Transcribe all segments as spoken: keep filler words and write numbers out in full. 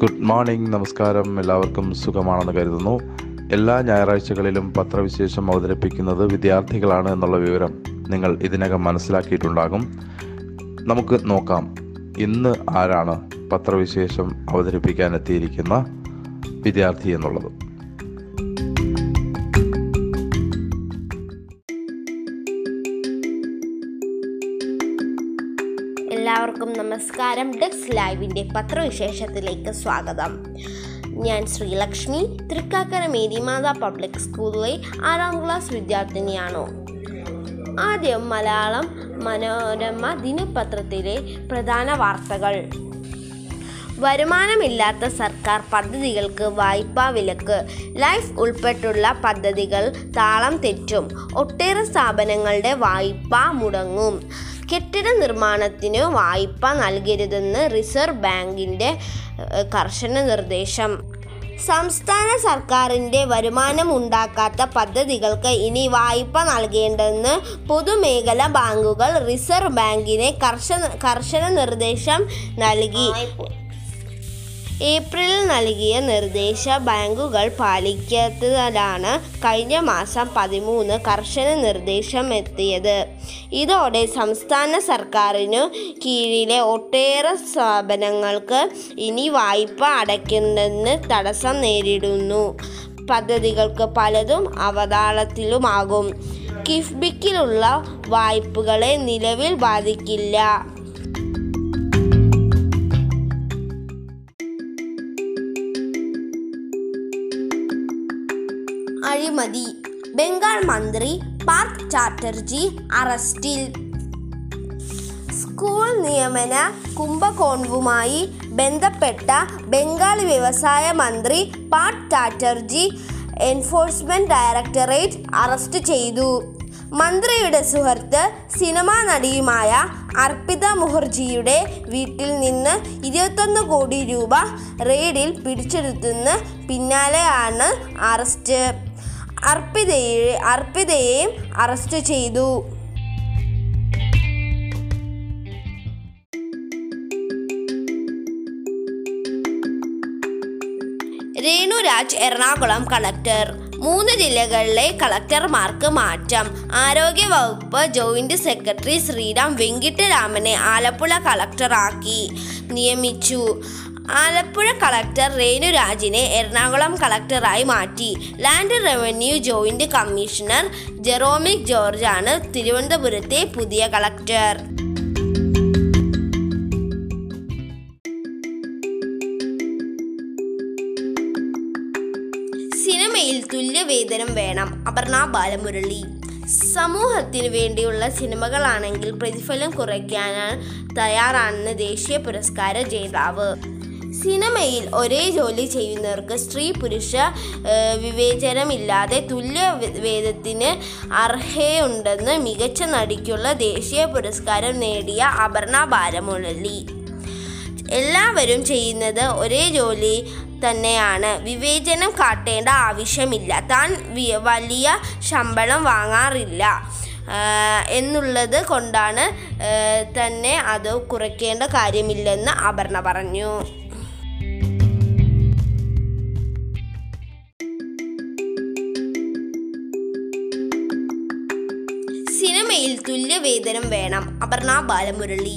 Good morning, നമസ്കാരം. എല്ലാവർക്കും സുഖമാണെന്ന് കരുതുന്നു. എല്ലാ ഞായറാഴ്ചകളിലും പത്രവിശേഷം അവതരിപ്പിക്കുന്നത് വിദ്യാർത്ഥികളാണ് എന്നുള്ള വിവരം നിങ്ങൾ ഇതിനകം മനസ്സിലാക്കിയിട്ടുണ്ടാകും. നമുക്ക് നോക്കാം ഇന്ന് ആരാണ് പത്രവിശേഷം അവതരിപ്പിക്കാൻ എത്തിയിരിക്കുന്ന വിദ്യാർത്ഥി എന്നുള്ളത്. എല്ലാവർക്കും നമസ്കാരം. ഡെസ്ക് ലൈവിൻ്റെ പത്രവിശേഷത്തിലേക്ക് സ്വാഗതം. ഞാൻ ശ്രീലക്ഷ്മി. തൃക്കാക്കര മീഡിയമാതാ പബ്ലിക് സ്കൂളിലെ ആറാം ക്ലാസ് വിദ്യാർത്ഥിനിയാണോ. ആദ്യം മലയാളം മനോരമ ദിനപത്രത്തിലെ പ്രധാന വാർത്തകൾ. വരുമാനമില്ലാത്ത സർക്കാർ പദ്ധതികൾക്ക് വായ്പാ വിലക്ക്. ലൈഫ് ഉൾപ്പെട്ടുള്ള പദ്ധതികൾ താളം തെറ്റും. ഒട്ടേറെ സ്ഥാപനങ്ങളുടെ വായ്പ മുടങ്ങും. കെട്ടിട നിർമ്മാണത്തിന് വായ്പ നൽകരുതെന്ന് റിസർവ് ബാങ്കിൻ്റെ കർശന നിർദ്ദേശം. സംസ്ഥാന സർക്കാരിൻ്റെ വരുമാനമുണ്ടാക്കാത്ത പദ്ധതികൾക്ക് ഇനി വായ്പ നൽകേണ്ടെന്ന് പൊതുമേഖലാ ബാങ്കുകൾ റിസർവ് ബാങ്കിന് കർശന കർശന നിർദ്ദേശം നൽകി. ഏപ്രിലിൽ നൽകിയ നിർദ്ദേശ ബാങ്കുകൾ പാലിക്കാത്തതിനാലാണ് കഴിഞ്ഞ മാസം പതിമൂന്ന് കർശന നിർദ്ദേശം എത്തിയത്. ഇതോടെ സംസ്ഥാന സർക്കാരിനു കീഴിലെ ഒട്ടേറെ സ്ഥാപനങ്ങൾക്ക് ഇനി വായ്പ അടയ്ക്കുന്നതിന് തടസ്സം നേരിടുന്നു. പദ്ധതികൾക്ക് പലതും അവതാളത്തിലുമാകും. കിഫ്ബിക്കിലുള്ള വായ്പകളെ നിലവിൽ ബാധിക്കില്ല. അഴിമതി. ബംഗാൾ മന്ത്രി പാർത് ചാറ്റർജി അറസ്റ്റിൽ. സ്കൂൾ നിയമന കുംഭകോൺവുമായി ബന്ധപ്പെട്ട ബംഗാൾ വ്യവസായ മന്ത്രി Parth Chatterjee enforcement directorate arrest ചെയ്തു. മന്ത്രിയുടെ സുഹൃത്ത് സിനിമാ നടിയുമായ അർപ്പിത മുഹർജിയുടെ വീട്ടിൽ നിന്ന് ഇരുപത്തൊന്ന് കോടി രൂപ റെയ്ഡിൽ പിടിച്ചെടുത്തിന് പിന്നാലെയാണ് അറസ്റ്റ്. അർപ്പിതയെ അർപ്പിതയെയും അറസ്റ്റ് ചെയ്തു. രേണുരാജ് എറണാകുളം കളക്ടർ. മൂന്ന് ജില്ലകളിലെ കളക്ടർമാർക്ക് മാറ്റം. ആരോഗ്യ വകുപ്പ് ജോയിന്റ് സെക്രട്ടറി ശ്രീറാം വെങ്കിട്ടരാമനെ ആലപ്പുഴ കളക്ടറാക്കി നിയമിച്ചു. ആലപ്പുഴ കളക്ടർ രേണുരാജിനെ എറണാകുളം കളക്ടറായി മാറ്റി. Land revenue joint commissioner Jeromi George ആണ് തിരുവനന്തപുരത്തെ പുതിയ കളക്ടർ. സിനിമയിൽ തുല്യവേതനം വേണം. അപർണ ബാലമുരളി. സമൂഹത്തിന് വേണ്ടിയുള്ള സിനിമകളാണെങ്കിൽ പ്രതിഫലം കുറയ്ക്കാനാണ് തയ്യാറാണെന്ന് ദേശീയ പുരസ്കാര ജേതാവ്. സിനിമയിൽ ഒരേ ജോലി ചെയ്യുന്നവർക്ക് സ്ത്രീ പുരുഷ വിവേചനമില്ലാതെ തുല്യ വേതനത്തിന് അർഹതയുണ്ടെന്ന് മികച്ച നടിക്കുള്ള ദേശീയ പുരസ്കാരം നേടിയ അപർണ ബാലമുരളി. എല്ലാവരും ചെയ്യുന്നത് ഒരേ ജോലി തന്നെയാണ്. വിവേചനം കാട്ടേണ്ട ആവശ്യമില്ല. താൻ വലിയ ശമ്പളം വാങ്ങാറില്ല എന്നുള്ളത് കൊണ്ടാണ് തന്നെ അത് കുറയ്ക്കേണ്ട കാര്യമില്ലെന്ന് അപർണ പറഞ്ഞു. സിനിമയിൽ തുല്യവേതനം വേണം. അപർണ ബാലമുരളി.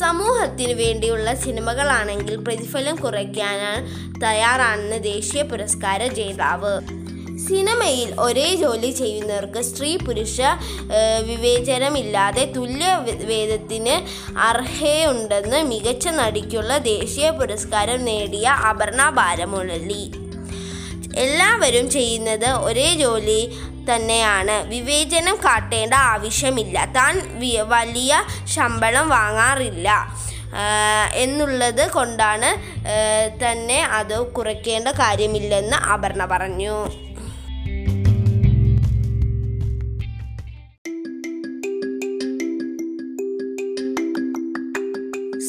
സമൂഹത്തിന് വേണ്ടിയുള്ള സിനിമകളാണെങ്കിൽ പ്രതിഫലം കുറയ്ക്കാനാണ് തയ്യാറാണെന്ന് ദേശീയ പുരസ്കാര ജേതാവ്. സിനിമയിൽ ഒരേ ജോലി ചെയ്യുന്നവർക്ക് സ്ത്രീ പുരുഷ വിവേചനമില്ലാതെ തുല്യ വേതനത്തിന് അർഹതയുണ്ടെന്ന് മികച്ച നടിക്കുള്ള ദേശീയ പുരസ്കാരം നേടിയ അപർണ ബാലമുരളി. എല്ലാവരും ചെയ്യുന്നത് ഒരേ ജോലി തന്നെയാണ്. വിവേചനം കാട്ടേണ്ട ആവശ്യമില്ല. താൻ വലിയ ശമ്പളം വാങ്ങാറില്ല എന്നുള്ളത് കൊണ്ടാണ് തന്നെ അത് കുറയ്ക്കേണ്ട കാര്യമില്ലെന്ന് അപർണ പറഞ്ഞു.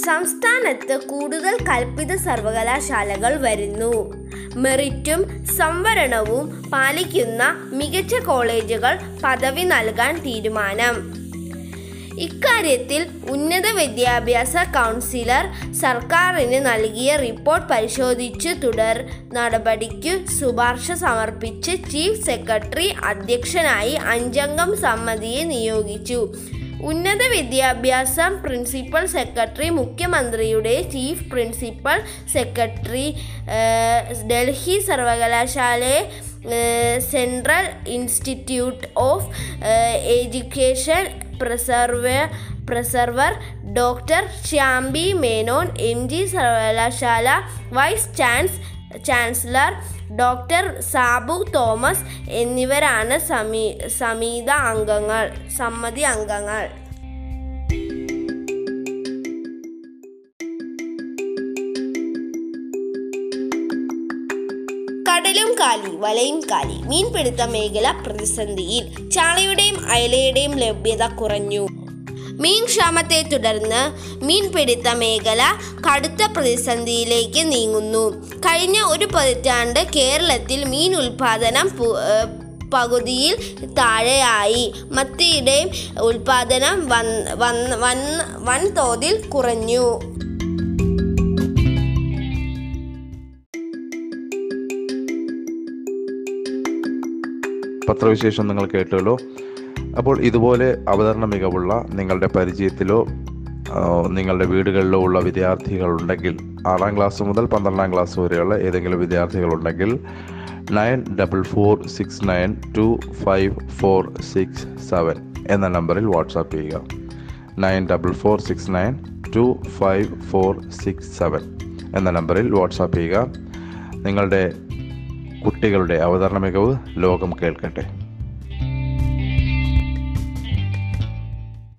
സംസ്ഥാനത്ത് കൂടുതൽ കൽപ്പിത സർവകലാശാലകൾ വരുന്നു. മെറിറ്റും സംവരണവും പാലിക്കുന്ന മികച്ച കോളേജുകൾ പദവി നൽകാൻ തീരുമാനം. ഇക്കാര്യത്തിൽ ഉന്നത വിദ്യാഭ്യാസ കൗൺസിലർ സർക്കാരിന് നൽകിയ റിപ്പോർട്ട് പരിശോധിച്ചു തുടർ നടപടിക്കു ശുപാർശ സമർപ്പിച്ച് ചീഫ് സെക്രട്ടറി അധ്യക്ഷനായി അഞ്ചംഗം സമിതിയെ നിയോഗിച്ചു. ഉന്നത വിദ്യാഭ്യാസം പ്രിൻസിപ്പൽ സെക്രട്ടറി, മുഖ്യമന്ത്രിയുടെ ചീഫ് പ്രിൻസിപ്പൽ സെക്രട്ടറി, ഡൽഹി സർവകലാശാലയെ central institute of education professor professor doctor Shyam B Menon, M G സർവകലാശാല vice chance chancellor doctor Sabu Thomas എന്നിവരാണ് സമി സമീത അംഗങ്ങൾ സമിതി അംഗങ്ങൾ. കടലും കാലി വലയും കാലി. മീൻപിടുത്ത മേഖല പ്രതിസന്ധിയിൽ. ചാളയുടെയും അയലയുടെയും ലഭ്യത കുറഞ്ഞു. മീൻ ക്ഷാമത്തെ തുടർന്ന് മീൻപിടുത്ത മേഖല കടുത്ത പ്രതിസന്ധിയിലേക്ക് നീങ്ങുന്നു. കഴിഞ്ഞ ഒരു പതിറ്റാണ്ട് കേരളത്തിൽ മീൻ ഉൽപാദനം പകുതിയിൽ താഴെയായി. മത്തിയുടെയും ഉൽപാദനം വൻ വൻ വൻതോതിൽ കുറഞ്ഞു. പത്രവിശേഷം നിങ്ങൾ കേട്ടല്ലോ. അപ്പോൾ ഇതുപോലെ അവതരണ മികവുള്ള നിങ്ങളുടെ പരിചയത്തിലോ നിങ്ങളുടെ വീടുകളിലോ ഉള്ള വിദ്യാർത്ഥികളുണ്ടെങ്കിൽ, ആറാം ക്ലാസ് മുതൽ പന്ത്രണ്ടാം ക്ലാസ് വരെയുള്ള ഏതെങ്കിലും വിദ്യാർത്ഥികളുണ്ടെങ്കിൽ nine double four six nine two five four six seven എന്ന നമ്പറിൽ വാട്സാപ്പ് ചെയ്യുക. Nine double four six nine two five four six seven എന്ന നമ്പറിൽ വാട്സാപ്പ് ചെയ്യുക. നിങ്ങളുടെ കുട്ടികളുടെ അവതരണ മികവ് ലോകം കേൾക്കട്ടെ.